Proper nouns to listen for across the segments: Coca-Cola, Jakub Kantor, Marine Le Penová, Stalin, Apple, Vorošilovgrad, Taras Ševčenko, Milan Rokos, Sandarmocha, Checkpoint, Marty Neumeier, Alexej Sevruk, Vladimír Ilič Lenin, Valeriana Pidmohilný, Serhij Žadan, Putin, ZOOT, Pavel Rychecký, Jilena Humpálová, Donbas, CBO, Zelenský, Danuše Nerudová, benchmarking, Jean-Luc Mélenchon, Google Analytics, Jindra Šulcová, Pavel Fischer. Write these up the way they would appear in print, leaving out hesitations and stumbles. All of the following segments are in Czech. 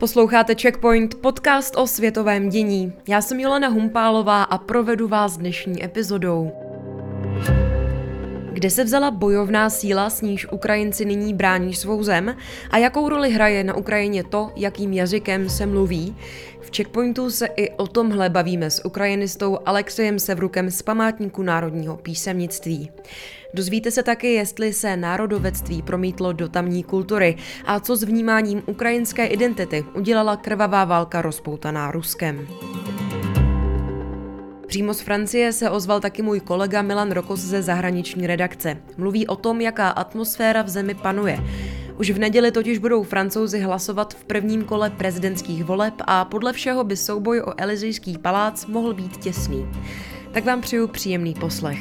Posloucháte Checkpoint, podcast o světovém dění. Já jsem Jilena Humpálová a provedu vás dnešní epizodou. Kde se vzala bojovná síla, s níž Ukrajinci nyní brání svou zem a jakou roli hraje na Ukrajině to, jakým jazykem se mluví? V Checkpointu se i o tomhle bavíme s ukrajinistou Alexejem Sevrukem z Památníku národního písemnictví. Dozvíte se taky, jestli se národovectví promítlo do tamní kultury a co s vnímáním ukrajinské identity udělala krvavá válka rozpoutaná Ruskem. Přímo z Francie se ozval taky můj kolega Milan Rokos ze zahraniční redakce. Mluví o tom, jaká atmosféra v zemi panuje. Už v neděli totiž budou Francouzi hlasovat v prvním kole prezidentských voleb a podle všeho by souboj o Elizejský palác mohl být těsný. Tak vám přeju příjemný poslech.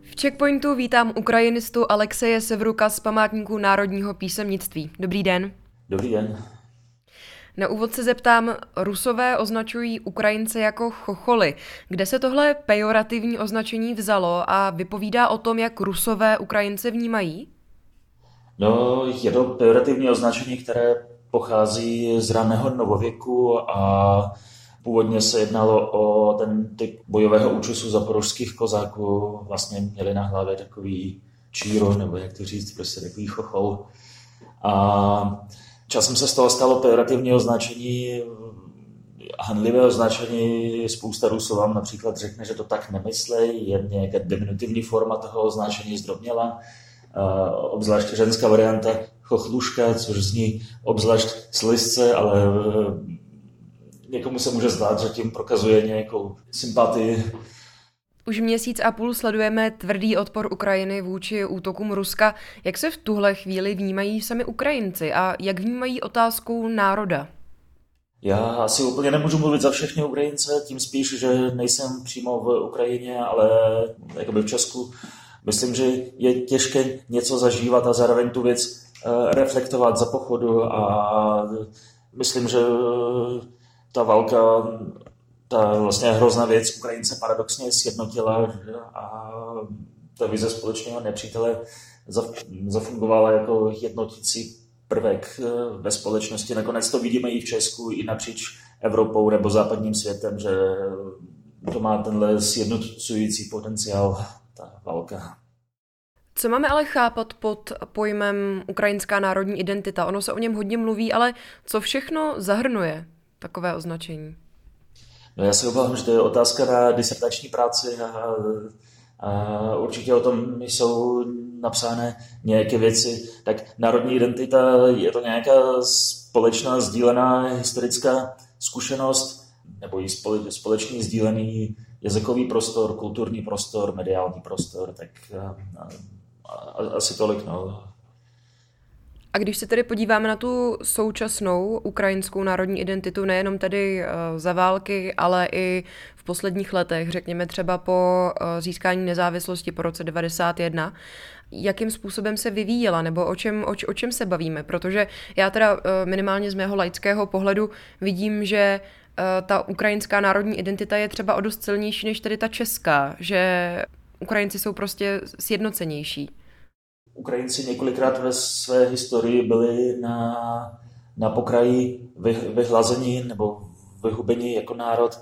V Checkpointu vítám ukrajinistu Alexeje Sevruka z Památníku národního písemnictví. Dobrý den. Dobrý den. Na úvod se zeptám, Rusové označují Ukrajince jako chocholy. Kde se tohle pejorativní označení vzalo a vypovídá o tom, jak Rusové Ukrajince vnímají? No, je to pejorativní označení, které pochází z raného novověku a původně se jednalo o ten typ bojového účesu zaporožských kozáků. Vlastně měli na hlavě takový číro, nebo jak to říct, prostě takový chochol. A časem se z toho stalo pejorativní označení, hanlivé označení. Spousta Rusů vám například řekne, že to tak nemyslej, je nějaká diminutivní forma toho označení zdrobněla. Obzvlášť ženská varianta chochluška, což zní obzvlášť slizce, ale někomu se může zdát, že tím prokazuje nějakou sympatii. Už měsíc a půl sledujeme tvrdý odpor Ukrajiny vůči útokům Ruska. Jak se v tuhle chvíli vnímají sami Ukrajinci a jak vnímají otázku národa? Já asi úplně nemůžu mluvit za všechny Ukrajince, tím spíš, že nejsem přímo v Ukrajině, ale jakoby v Česku. Myslím, že je těžké něco zažívat a zároveň tu věc reflektovat za pochodu a myslím, že ta válka, ta vlastně hrozná věc Ukrajince paradoxně sjednotila a ta vize společného nepřítele zafungovala jako jednotící prvek ve společnosti. Nakonec to vidíme i v Česku, i napříč Evropou nebo západním světem, že to má tenhle sjednocující potenciál, ta válka. Co máme ale chápat pod pojmem ukrajinská národní identita? Ono se o něm hodně mluví, ale co všechno zahrnuje takové označení? No já se obávám, že to je otázka na disertační práci a určitě o tom jsou napsány nějaké věci. Tak národní identita je to nějaká společná sdílená historická zkušenost nebo i společný sdílený jazykový prostor, kulturní prostor, mediální prostor, tak asi tolik. No. A když se tedy podíváme na tu současnou ukrajinskou národní identitu, nejenom tedy za války, ale i v posledních letech, řekněme třeba po získání nezávislosti po roce 1991, jakým způsobem se vyvíjela nebo o čem se bavíme? Protože já teda minimálně z mého laického pohledu vidím, že ta ukrajinská národní identita je třeba o dost silnější než tedy ta česká, že Ukrajinci jsou prostě sjednocenější. Ukrajinci několikrát ve své historii byli na pokraji vyhlazení nebo vyhubení jako národ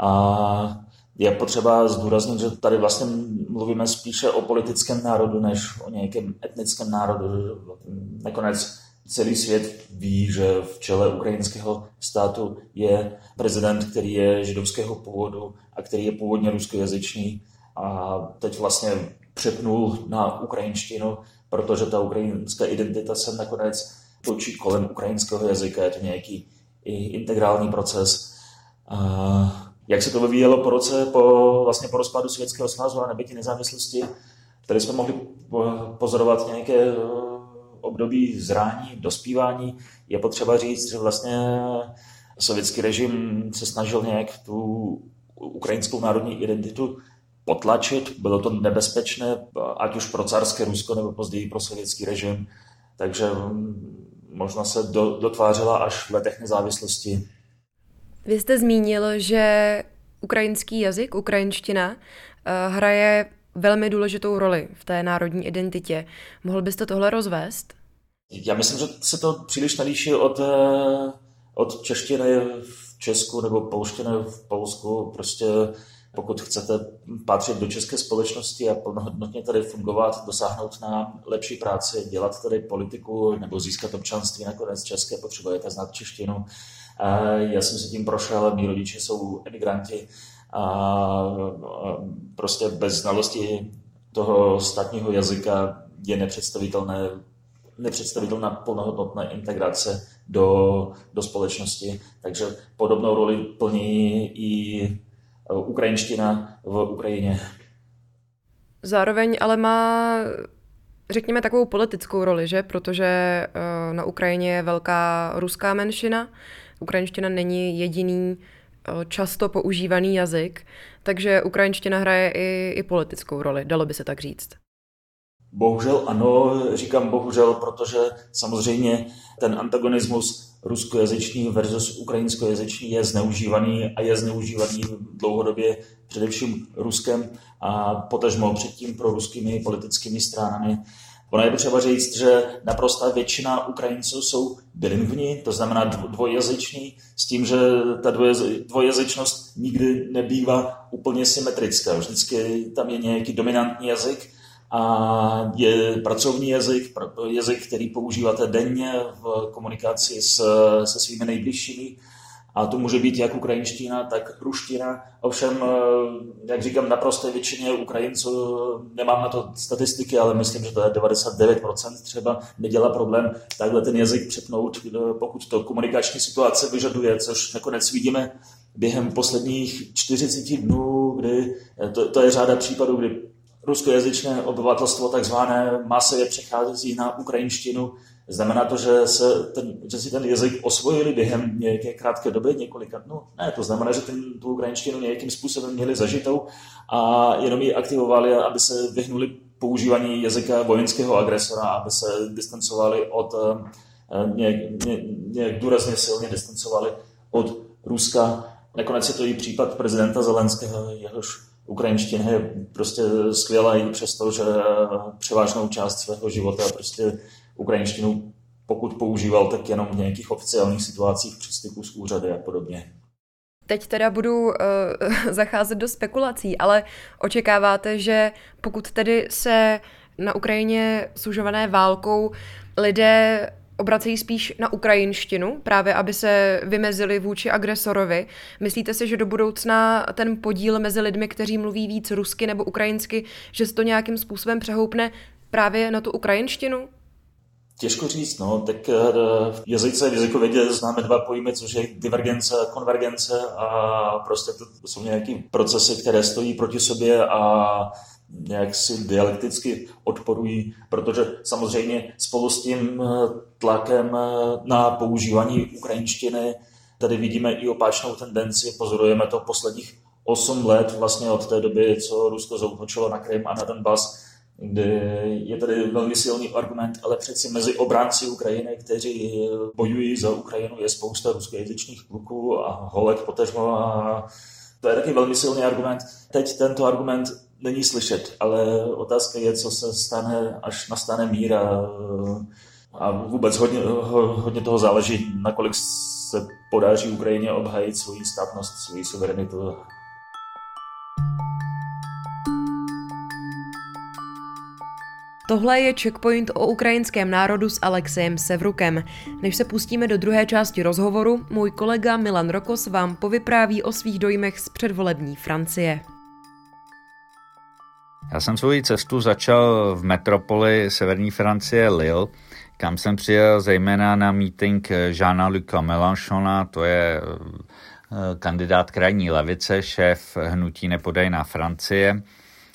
a je potřeba zdůraznit, že tady vlastně mluvíme spíše o politickém národu než o nějakém etnickém národu. Nakonec celý svět ví, že v čele ukrajinského státu je prezident, který je židovského původu a který je původně ruskojazyčný a teď vlastně přepnul na ukrajinštinu, protože ta ukrajinská identita se nakonec točí kolem ukrajinského jazyka, je to nějaký integrální proces. A jak se to vyvíjelo po rozpadu Sovětského svazu a nabytí nezávislosti, tady jsme mohli pozorovat nějaké období zrání, dospívání. Je potřeba říct, že vlastně sovětský režim se snažil nějak tu ukrajinskou národní identitu potlačit. Bylo to nebezpečné, ať už pro carské Rusko nebo později pro sovětský režim. Takže možná se dotvářela až v letech nezávislosti. Vy jste zmínil, že ukrajinský jazyk, ukrajinština, hraje velmi důležitou roli v té národní identitě. Mohl byste tohle rozvést? Já myslím, že se to příliš nelíší od češtiny v Česku nebo polštiny v Polsku. Prostě pokud chcete patřit do české společnosti a plnohodnotně tady fungovat, dosáhnout na lepší práci, dělat tady politiku nebo získat občanství nakonec české, potřebujete znát češtinu. Já jsem si tím prošel, mí rodiče jsou emigranti a prostě bez znalosti toho státního jazyka je nepředstavitelná plnohodnotná integrace do společnosti. Takže podobnou roli plní i ukrajinština v Ukrajině. Zároveň ale má, řekněme, takovou politickou roli, že? Protože na Ukrajině je velká ruská menšina. Ukrajinština není jediný často používaný jazyk, takže ukrajinština hraje i politickou roli, dalo by se tak říct. Bohužel ano, říkám bohužel, protože samozřejmě ten antagonismus ruskojazyčný versus ukrajinskojazyčný je zneužívaný a je zneužívaný dlouhodobě především Ruskem a potažmo předtím pro ruskými politickými stranami. Ono je potřeba říct, že naprostá většina Ukrajinců jsou bilingvní, to znamená dvojjazyční, s tím, že ta dvojjazyčnost nikdy nebývá úplně symetrická. Vždycky tam je nějaký dominantní jazyk a je pracovní jazyk, jazyk, který používáte denně v komunikaci se svými nejbližšími. A to může být jak ukrajinština, tak ruština. Ovšem, jak říkám, naprosté většině Ukrajinců, nemám na to statistiky, ale myslím, že to je 99% třeba, nedělá problém takhle ten jazyk přepnout, pokud to komunikační situace vyžaduje, což nakonec vidíme během posledních 40 dnů, kdy to je řada případů, kdy ruskojazyčné obyvatelstvo takzvané masově přechází na ukrajinštinu. Znamená to, že si ten jazyk osvojili během nějaké krátké doby, několika dnů? Ne, to znamená, že tu ukrajinštinu nějakým způsobem měli zažitou a jenom ji aktivovali, aby se vyhnuli používání jazyka vojenského agresora, aby se distancovali nějak důrazně silně distancovali od Ruska. Nakonec je to i případ prezidenta Zelenského, jehož ukrajinština je prostě skvělá i přesto, že převážnou část svého života prostě ukrajinštinu, pokud používal, tak jenom v nějakých oficiálních situacích při styku s úřady a podobně. Teď teda budu zacházet do spekulací, ale očekáváte, že pokud tedy se na Ukrajině sužované válkou lidé obracejí spíš na ukrajinštinu, právě aby se vymezili vůči agresorovi. Myslíte si, že do budoucna ten podíl mezi lidmi, kteří mluví víc rusky nebo ukrajinsky, že se to nějakým způsobem přehoupne právě na tu ukrajinštinu? Těžko říct, no, tak v jazykovědě známe dva pojmy, což je divergence, konvergence a prostě to jsou nějaký procesy, které stojí proti sobě a nějak si dialekticky odporují, protože samozřejmě spolu s tím tlakem na používání ukrajinštiny tady vidíme i opačnou tendenci, pozorujeme to posledních 8 let vlastně od té doby, co Rusko zaútočilo na Krym a na Donbas, kdy je tady velmi silný argument, ale přeci mezi obránci Ukrajiny, kteří bojují za Ukrajinu, je spousta ruskojazyčných kluků a holek potažmo a to je taky velmi silný argument. Teď tento argument není slyšet, ale otázka je, co se stane, až nastane mír a vůbec hodně toho záleží, nakolik se podaří Ukrajině obhájit svoji státnost, svoji suverenitu. Tohle je Checkpoint o ukrajinském národu s Alexejem Sevrukem. Než se pustíme do druhé části rozhovoru, můj kolega Milan Rokos vám povypráví o svých dojmech z předvolební Francie. Já jsem svou cestu začal v metropoli severní Francie Lille, kam jsem přijel zejména na mítink Jeana-Luca Mélenchona, to je kandidát krajní levice, šéf hnutí Nepodajná Francie.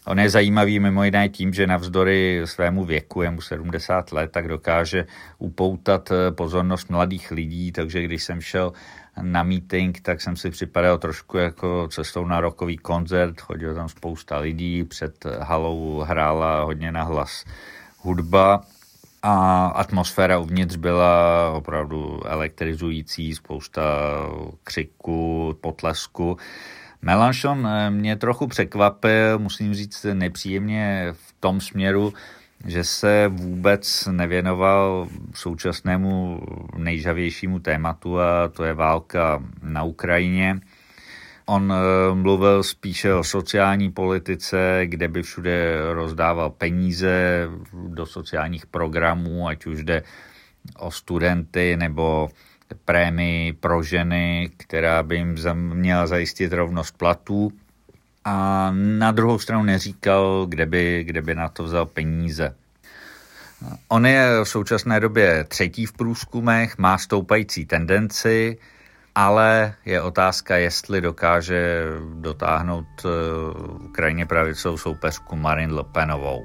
On je zajímavý mimo jiné tím, že navzdory svému věku, jemu 70 let, tak dokáže upoutat pozornost mladých lidí, takže když jsem šel na meeting, tak jsem si připadal trošku jako cestou na rockový koncert, chodil tam spousta lidí, před halou hrála hodně nahlas hudba a atmosféra uvnitř byla opravdu elektrizující, spousta křiku, potlesku. Mélenchon mě trochu překvapil, musím říct nepříjemně v tom směru, že se vůbec nevěnoval současnému nejžavějšímu tématu, a to je válka na Ukrajině. On mluvil spíše o sociální politice, kde by všude rozdával peníze do sociálních programů, ať už jde o studenty nebo prémii pro ženy, která by jim měla zajistit rovnost platů. A na druhou stranu neříkal, kde by na to vzal peníze. On je v současné době třetí v průzkumech, má stoupající tendenci, ale je otázka, jestli dokáže dotáhnout krajně pravicovou soupeřku Marine Le Penovou.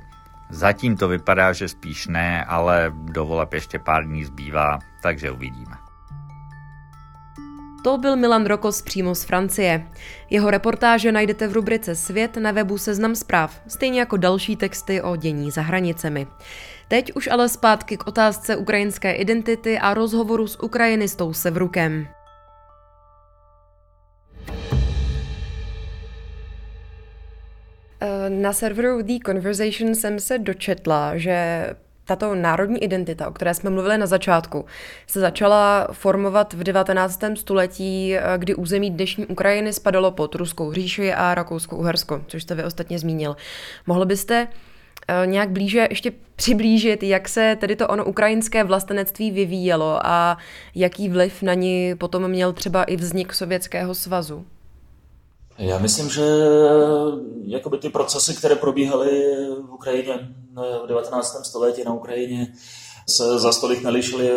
Zatím to vypadá, že spíš ne, ale do voleb ještě pár dní zbývá, takže uvidíme. To byl Milan Rokos přímo z Francie. Jeho reportáže najdete v rubrice Svět na webu Seznam zpráv, stejně jako další texty o dění za hranicemi. Teď už ale zpátky k otázce ukrajinské identity a rozhovoru s ukrajinistou Sevrukem. Na serveru The Conversation jsem se dočetla, že tato národní identita, o které jsme mluvili na začátku, se začala formovat v 19. století, kdy území dnešní Ukrajiny spadalo pod Ruskou říši a Rakousko-Uhersko, což jste vy ostatně zmínil. Mohl byste nějak blíže ještě přiblížit, jak se tedy to ono ukrajinské vlastenectví vyvíjelo a jaký vliv na ní potom měl třeba i vznik Sovětského svazu? Já myslím, že jakoby ty procesy, které probíhaly v Ukrajině v 19. století na Ukrajině, se za stolik nelišily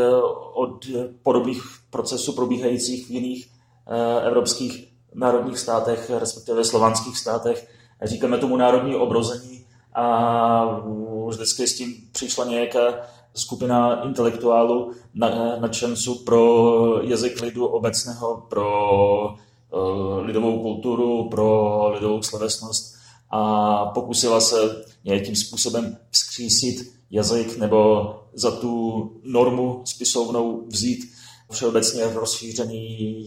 od podobných procesů probíhajících v jiných evropských národních státech, respektive slovanských státech. Říkáme tomu národní obrození a vždycky s tím přišla nějaká skupina intelektuálů, nadšenců pro jazyk lidu obecného, pro lidovou kulturu, pro lidovou slovesnost a pokusila se nějakým způsobem vzkřísit jazyk nebo za tu normu spisovnou vzít všeobecně rozšířený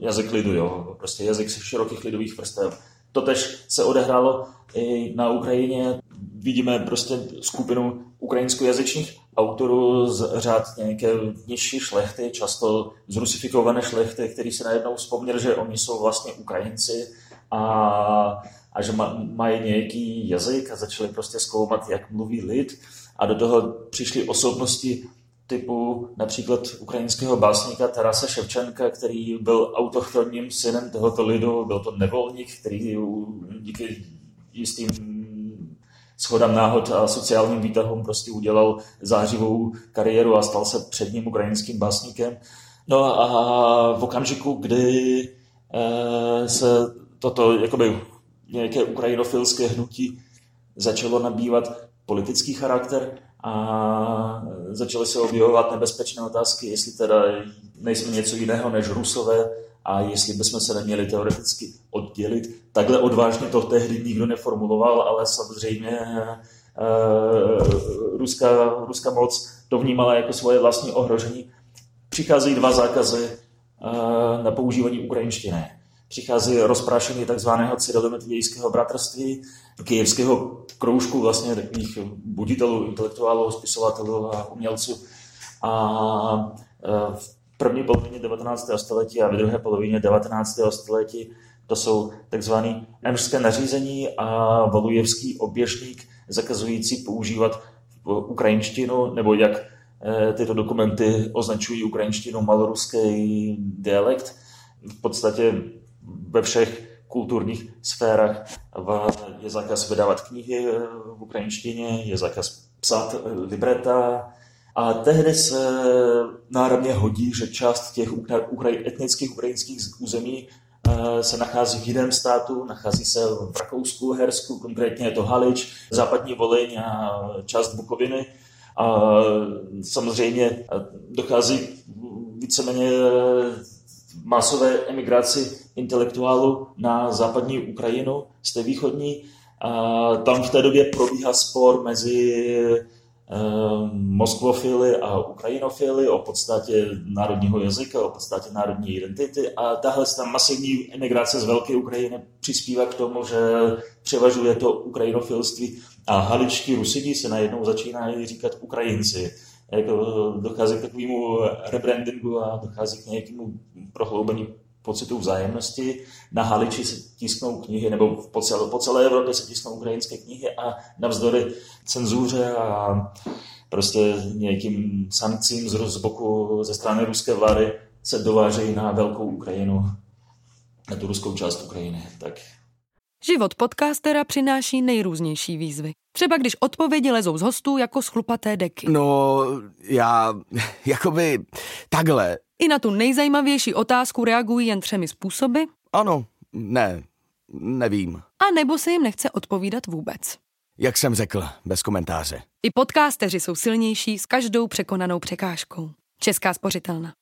jazyk lidu, jo? Prostě jazyk širokých lidových vrstev. Totež se odehrálo i na Ukrajině. Vidíme prostě skupinu ukrajinskojazyčných autorů z řád nějaké nižší šlechty, často zrusifikované šlechty, který si najednou vzpomněl, že oni jsou vlastně Ukrajinci a že mají nějaký jazyk a začali prostě zkoumat, jak mluví lid. A do toho přišly osobnosti typu například ukrajinského básníka Tarasa Ševčenka, který byl autochtonním synem tohoto lidu, byl to nevolník, který díky jistým shodám náhod a sociálním výtahům prostě udělal zářivou kariéru a stal se předním ukrajinským básníkem. No a v okamžiku, kdy se toto jakoby nějaké ukrajinofilské hnutí začalo nabývat politický charakter a začaly se objevovat nebezpečné otázky, jestli teda nejsme něco jiného než Rusové, a jestli bychom se neměli teoreticky oddělit. Takhle odvážně to tehdy nikdo neformuloval, ale samozřejmě ruská moc to vnímala jako svoje vlastní ohrožení. Přicházejí dva zákazy na používání ukrajinštiny. Přichází rozprášení takzvaného cyrilometodějského bratrství, kyjevského kroužku vlastně takových buditelů, intelektuálů, spisovatelů a umělců. A v první polovině 19. století a v druhé polovině 19. století to jsou tzv. Emšské nařízení a Valujevský oběžník zakazující používat ukrajinštinu, nebo jak tyto dokumenty označují ukrajinštinu, maloruský dialekt. V podstatě ve všech kulturních sférách je zákaz vydávat knihy v ukrajinštině, je zákaz psát libreta. A tehdy se náramně hodí, že část těch etnických ukrajinských území se nachází v jiném státu, nachází se v Rakousku, Uhersku, konkrétně je to Halič, západní Volyň a část Bukoviny. A samozřejmě dochází víceméně masové emigraci intelektuálů na západní Ukrajinu z té východní. A tam v té době probíhá spor mezi moskvofily a ukrajinofily o podstatě národního jazyka, o podstatě národní identity a tahle masivní emigrace z velké Ukrajiny přispívá k tomu, že převažuje to ukrajinofilství a haličtí Rusini se najednou začínají říkat Ukrajinci. Dochází k takovému rebrandingu a dochází k nějakému prohloubení pocitu vzájemnosti. Na Haliči se tisknou knihy, nebo po celé Evropě se tisknou ukrajinské knihy a navzdory cenzuře a prostě nějakým sankcím z boku ze strany ruské vlády se dovážejí na velkou Ukrajinu, na tu ruskou část Ukrajiny. Tak. Život podcastera přináší nejrůznější výzvy. Třeba když odpovědi lezou z hostů jako z chlupaté deky. No, já, jakoby takhle. I na tu nejzajímavější otázku reagují jen 3 způsoby. Ano, ne, nevím. A nebo se jim nechce odpovídat vůbec. Jak jsem řekl, bez komentáře. I podcasteři jsou silnější s každou překonanou překážkou. Česká spořitelna.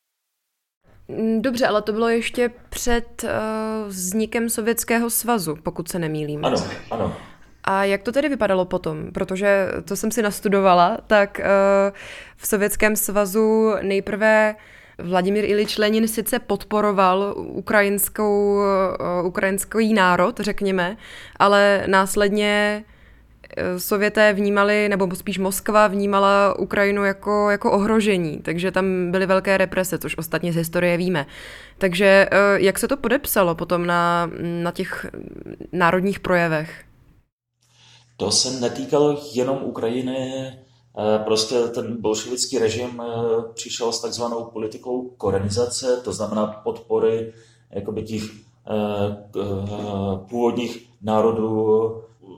Dobře, ale to bylo ještě před vznikem Sovětského svazu, pokud se nemýlím. Ano, ano. A jak to tedy vypadalo potom? Protože to jsem si nastudovala, tak v Sovětském svazu nejprve Vladimír Ilič Lenin sice podporoval ukrajinský národ, řekněme, ale následně Sověté vnímali, nebo spíš Moskva vnímala Ukrajinu jako ohrožení, takže tam byly velké represe, což ostatně z historie víme. Takže jak se to podepsalo potom na těch národních projevech? To se netýkalo jenom Ukrajiny. Prostě ten bolševický režim přišel s takzvanou politikou korenizace, to znamená podpory jakoby těch původních národů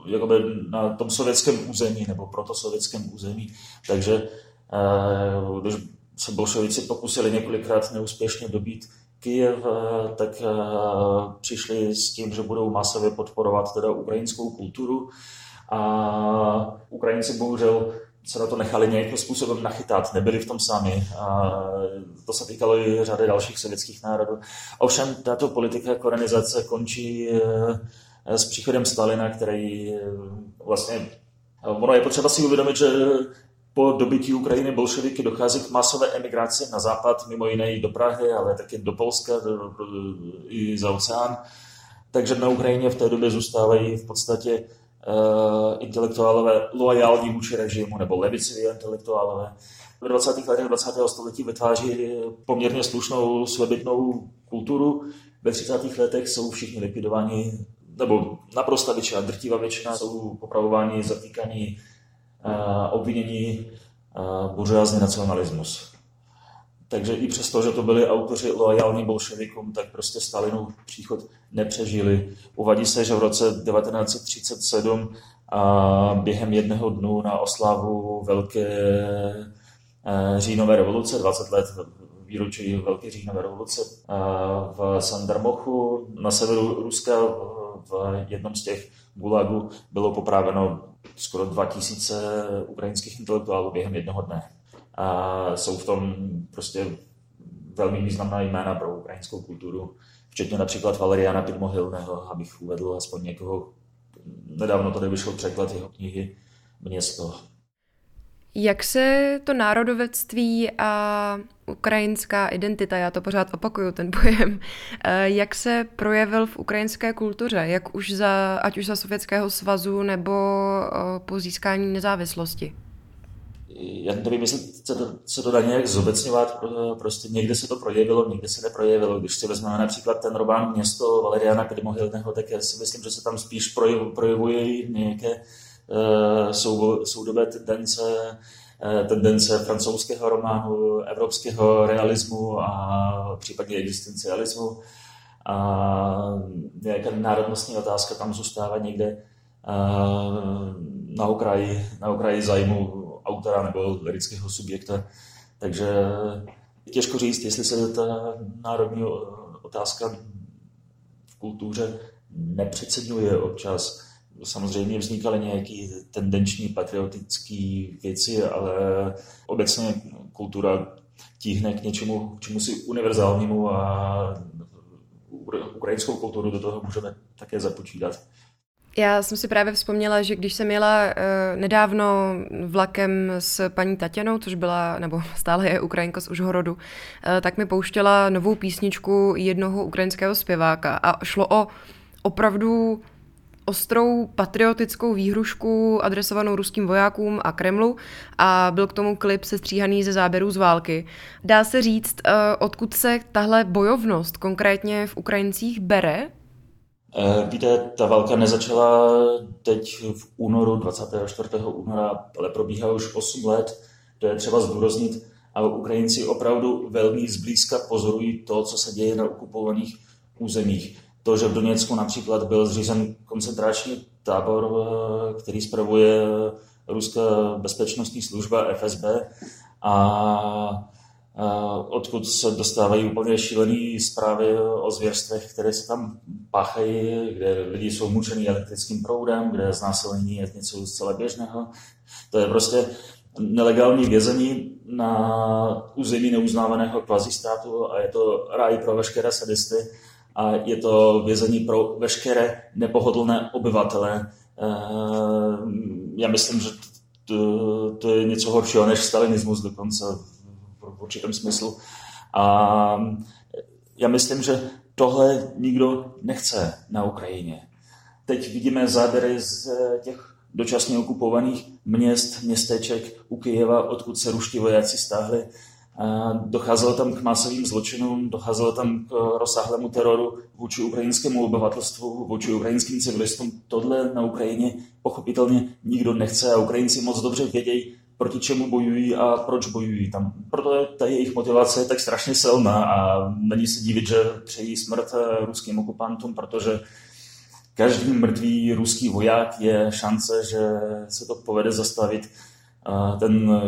jakoby na tom sovětském území nebo protosovětském území. Takže když se bolševici pokusili několikrát neúspěšně dobít Kyjev, tak přišli s tím, že budou masově podporovat teda ukrajinskou kulturu a Ukrajinci bohužel se na to nechali nějakým způsobem nachytat, nebyli v tom sami. A to se týkalo i řady dalších sovětských národů. Ovšem, tato politika korenizace končí s příchodem Stalina, který vlastně... Ono je potřeba si uvědomit, že po dobytí Ukrajiny bolševiky dochází k masové emigraci na západ, mimo jiné i do Prahy, ale taky do Polska, i za oceán. Takže na Ukrajině v té době zůstávají v podstatě intelektuálové loajální vůči režimu nebo levicoví intelektuálové. V 20. letech 20. století vytváří poměrně slušnou svébytnou kulturu. Ve 30. letech jsou všichni likvidováni, nebo naprosto většina, drtivá většina jsou popravováni, zatýkaní, obvinění, buržoázní nacionalismus. Takže i přesto, že to byli autoři loajální bolševikům, tak prostě Stalinův příchod nepřežili. Uvádí se, že v roce 1937 během jednoho dnu na oslavu Velké říjnové revoluce, 20 let výročí Velké říjnové revoluce, v Sandarmochu na severu Ruska v jednom z těch gulagů bylo popraveno skoro 2000 ukrajinských intelektuálů během jednoho dne. A jsou v tom prostě velmi významná jména pro ukrajinskou kulturu, včetně například Valeriana Pidmohilného, abych uvedl aspoň někoho. Nedávno tady vyšel překlad jeho knihy Město. Jak se to národovectví a ukrajinská identita, já to pořád opakuju ten pojem, jak se projevil v ukrajinské kultuře, jak už ať už za Sovětského svazu nebo po získání nezávislosti? Já nevím, jestli se to dá nějak zobecňovat, prostě někde se to projevilo, někde se neprojevilo. Když si vezmeme například ten román Město Valeriana Pidmohilného, tak já si myslím, že se tam spíš projevuje nějaké soudobé tendence francouzského románu, evropského realismu a případně existencialismu. A nějaká národnostní otázka tam zůstává někde na okraji zájmu autora nebo lidského subjekta. Takže těžko říct, jestli se ta národní otázka kultuře nepřeceňuje občas. Samozřejmě vznikaly nějaké tendenční patriotické věci, ale obecně kultura tíhne k něčemu, k čemu si univerzálnímu a ukrajinskou kulturu do toho můžeme také započítat. Já jsem si právě vzpomněla, že když jsem jela nedávno vlakem s paní Tatěnou, což byla, nebo stále je Ukrajinka z Užhorodu, tak mi pouštěla novou písničku jednoho ukrajinského zpěváka a šlo o opravdu ostrou patriotickou výhrušku adresovanou ruským vojákům a Kremlu a byl k tomu klip sestříhaný ze záběrů z války. Dá se říct, odkud se tahle bojovnost konkrétně v Ukrajincích bere? Víte, ta válka nezačala teď v únoru, 24. února, ale probíhá už 8 let, to je třeba zdůraznit a Ukrajinci opravdu velmi zblízka pozorují to, co se děje na okupovaných územích. To, že v Doněcku například byl zřízen koncentrační tábor, který spravuje ruská bezpečnostní služba FSB a odkud se dostávají úplně šílené zprávy o zvěrstvech, které se tam páchají, kde lidi jsou mučeni elektrickým proudem, kde znásilnění je něco zcela běžného. To je prostě nelegální vězení na území neuznávaného kvazistátu a je to ráj pro veškeré sadisty a je to vězení pro veškeré nepohodlné obyvatele. Já myslím, že to je něco horšího než stalinismus dokonce v určitém smyslu. A já myslím, že tohle nikdo nechce na Ukrajině. Teď vidíme záběry z těch dočasně okupovaných měst, městeček u Kyjeva, odkud se ruští vojáci stáhli. Docházelo tam k masovým zločinům, docházelo tam k rozsáhlému teroru vůči ukrajinskému obyvatelstvu, vůči ukrajinským civilistům. Tohle na Ukrajině pochopitelně nikdo nechce a Ukrajinci moc dobře vědějí, proti čemu bojují a proč bojují tam. Proto ta jejich motivace je tak strašně silná a není se divit, že přejí smrt ruským okupantům, protože každý mrtvý ruský voják je šance, že se to povede zastavit. Ten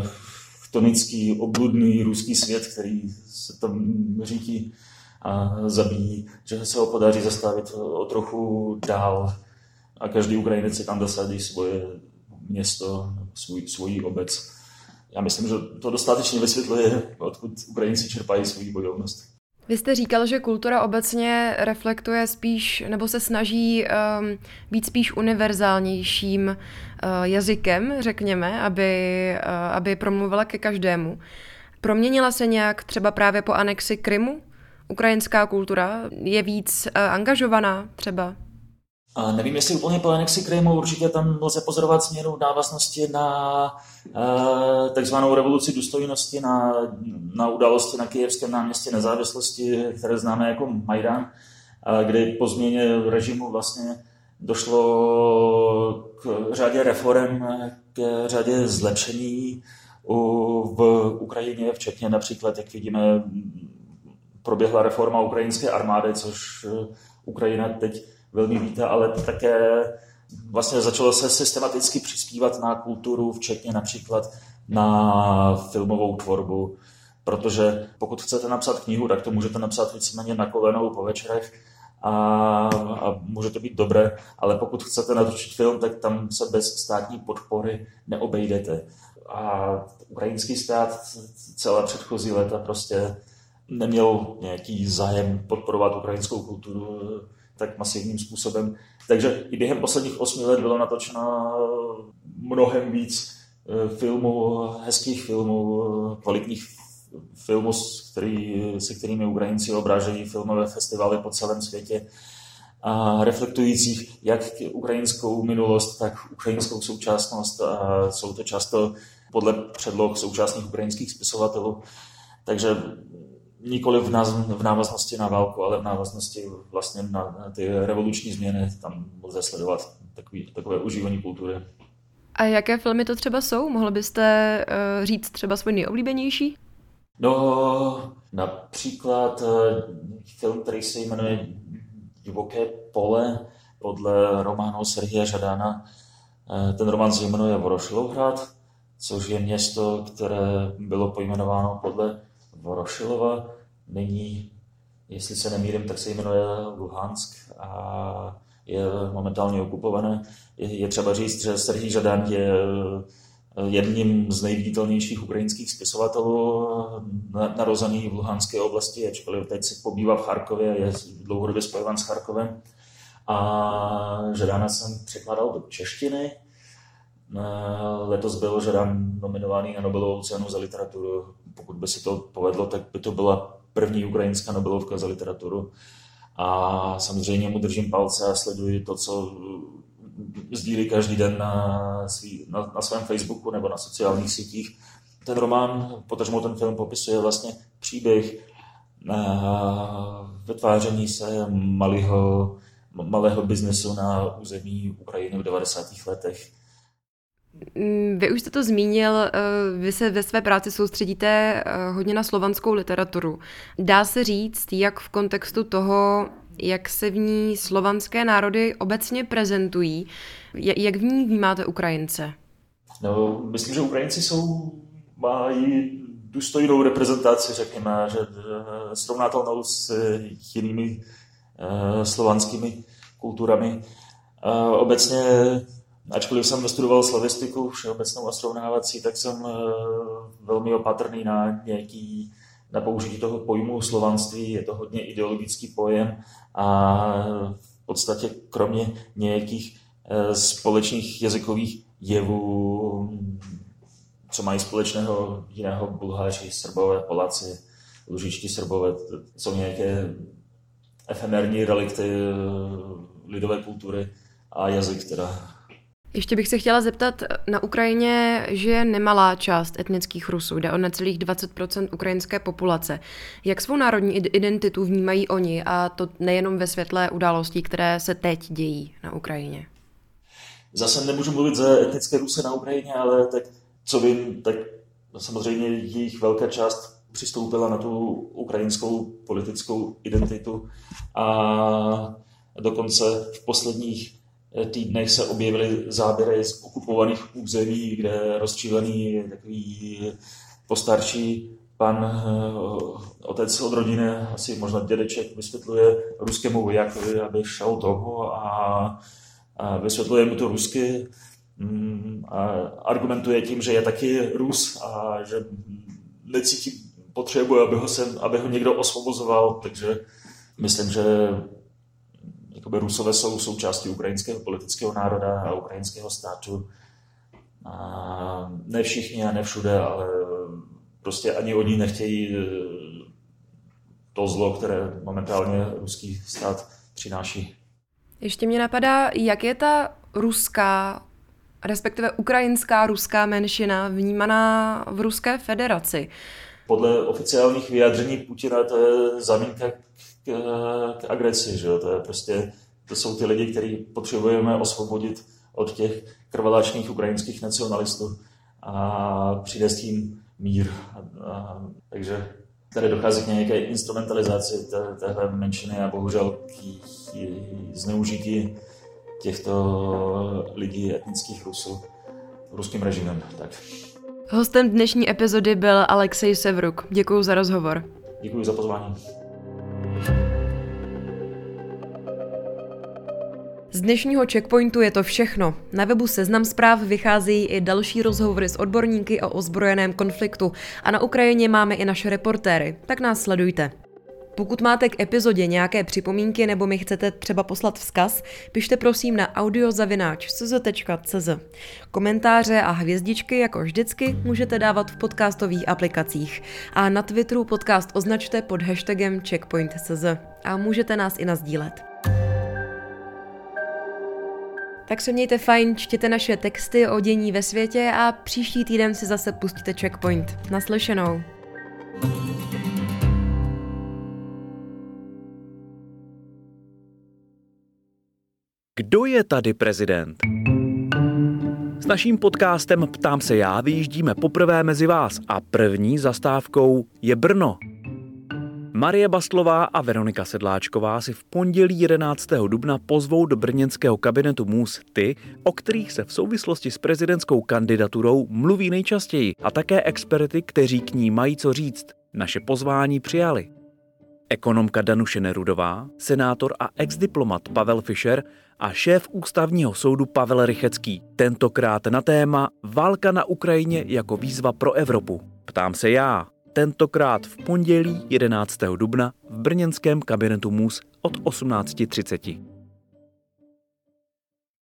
chtonický, obludný ruský svět, který se tam řídí a zabíjí, že se ho podaří zastavit o trochu dál a každý Ukrajinec si tam dosadí svoje město, svoji obec. Já myslím, že to dostatečně vysvětluje, odkud Ukrajinci čerpají svoji bojovnost. Vy jste říkal, že kultura obecně reflektuje spíš, nebo se snaží být spíš univerzálnějším jazykem, řekněme, aby promluvila ke každému. Proměnila se nějak třeba právě po anexi Krymu? Ukrajinská kultura je víc angažovaná třeba? A nevím, jestli úplně po anexi Krymu, určitě tam lze pozorovat změnu návaznosti na takzvanou revoluci důstojnosti, na události na Kyjevském náměstí nezávislosti, které známe jako Majdan, kdy po změně režimu vlastně došlo k řadě reform, k řadě zlepšení v Ukrajině, včetně například, jak vidíme, proběhla reforma ukrajinské armády, což Ukrajina teď velmi vítá, ale také vlastně začalo se systematicky přispívat na kulturu, včetně například na filmovou tvorbu, protože pokud chcete napsat knihu, tak to můžete napsat víceméně na kolenou po večerech a může to být dobré, ale pokud chcete natočit film, tak tam se bez státní podpory neobejdete. A ukrajinský stát celá předchozí léta prostě neměl nějaký zájem podporovat ukrajinskou kulturu tak masivním způsobem. Takže i během posledních 8 let bylo natočeno mnohem víc filmů, hezkých filmů, kvalitních filmů, se kterými Ukrajinci obrážejí filmové festivaly po celém světě a reflektujících jak ukrajinskou minulost, tak ukrajinskou současnost. A jsou to často podle předloh současných ukrajinských spisovatelů. Takže nikoliv v návaznosti na válku, ale v návaznosti vlastně na ty revoluční změny. Tam lze sledovat takové užívání kultury. A jaké filmy to třeba jsou? Mohl byste říct třeba svůj nejoblíbenější? No, například film, který se jmenuje Divoké pole podle románu Serhija Žadana. Ten román se jmenuje Vorošilovgrad, což je město, které bylo pojmenováno podle Vorošilova, nyní jestli se nemýlím, tak se jmenuje Luhansk a je momentálně okupované. Je třeba říct, že Serhij Žadan je jedním z nejviditelnějších ukrajinských spisovatelů, narozený v Luhanské oblasti, ačkoliv teď se pobývá v Charkově, je dlouhodobě spojovan s Charkovem. A Žadana jsem překládal do češtiny. Letos byl Žadan nominovaný na Nobelovu cenu za literaturu. Pokud by se to povedlo, tak by to byla první ukrajinská Nobelovka za literaturu. A samozřejmě mu držím palce a sleduji to, co sdílí každý den na svém Facebooku nebo na sociálních sítích. Ten román, potažmo ten film, popisuje vlastně příběh vytváření se malého biznesu na území Ukrajiny v 90. letech. Vy už jste to zmínil, vy se ve své práci soustředíte hodně na slovanskou literaturu. Dá se říct, jak v kontextu toho, jak se v ní slovanské národy obecně prezentují, jak v ní vnímáte Ukrajince? No, myslím, že Ukrajinci mají důstojnou reprezentaci, řekněme, že srovnatelnou s jinými slovanskými kulturami. Obecně, ačkoliv jsem vystudoval slavistiku všeobecnou a srovnávací, tak jsem velmi opatrný na použití toho pojmu slovanství. Je to hodně ideologický pojem a v podstatě kromě nějakých společných jazykových jevů, co mají společného jiného Bulháři, Srbové, Poláci, Lužičtí Srbové, jsou nějaké efemérní relikty lidové kultury a jazyk teda. Ještě bych se chtěla zeptat, na Ukrajině žije nemalá část etnických Rusů, jde o necelých 20% ukrajinské populace. Jak svou národní identitu vnímají oni, a to nejenom ve světle událostí, které se teď dějí na Ukrajině? Zase nemůžu mluvit za etnické Rusy na Ukrajině, ale tak co vím, tak samozřejmě jejich velká část přistoupila na tu ukrajinskou politickou identitu a dokonce v posledních týdnech se objevily záběry z okupovaných území, kde rozčílený takový postarší pan, otec od rodiny, asi možná dědeček, vysvětluje ruskému vojákovi, aby šel toho a vysvětluje mu to rusky a argumentuje tím, že je taky Rus a že necítí potřebu, aby ho někdo osvobozoval, takže myslím, že jakoby Rusové jsou součástí ukrajinského politického národa a ukrajinského státu. A ne všichni a ne všude, ale prostě ani oni nechtějí to zlo, které momentálně ruský stát přináší. Ještě mě napadá, jak je ta ruská, respektive ukrajinská ruská menšina vnímaná v Ruské federaci. Podle oficiálních vyjádření Putina to je záminka k agresi, že? To jsou ty lidi, který potřebujeme osvobodit od těch krvaláčných ukrajinských nacionalistů a přijde s tím mír. Takže tady dochází k nějaké instrumentalizaci téhle menšiny a bohužel zneužití těchto lidí etnických Rusů ruským režimem. Tak. Hostem dnešní epizody byl Alexej Sevruk. Děkuji za rozhovor. Děkuji za pozvání. Z dnešního Checkpointu je to všechno. Na webu Seznam zpráv vycházejí i další rozhovory s odborníky o ozbrojeném konfliktu a na Ukrajině máme i naše reportéry, tak nás sledujte. Pokud máte k epizodě nějaké připomínky nebo mi chcete třeba poslat vzkaz, pište prosím na audio@cz.cz. Komentáře a hvězdičky jako vždycky můžete dávat v podcastových aplikacích. A na Twitteru podcast označte pod hashtagem Checkpoint.cz a můžete nás i nasdílet. Tak se mějte fajn, čtěte naše texty o dění ve světě a příští týden si zase pustíte Checkpoint. Naslyšenou. Kdo je tady prezident? S naším podcastem Ptám se já vyjíždíme poprvé mezi vás a první zastávkou je Brno. Marie Bastlová a Veronika Sedláčková si v pondělí 11. dubna pozvou do brněnského kabinetu Můz ty, o kterých se v souvislosti s prezidentskou kandidaturou mluví nejčastěji a také experty, kteří k ní mají co říct. Naše pozvání přijali. ekonomka Danuše Nerudová, senátor a exdiplomat Pavel Fischer a šéf ústavního soudu Pavel Rychecký. Tentokrát na téma Válka na Ukrajině jako výzva pro Evropu. Ptám se já. Tentokrát v pondělí 11. dubna v brněnském kabinetu MUS od 18:30.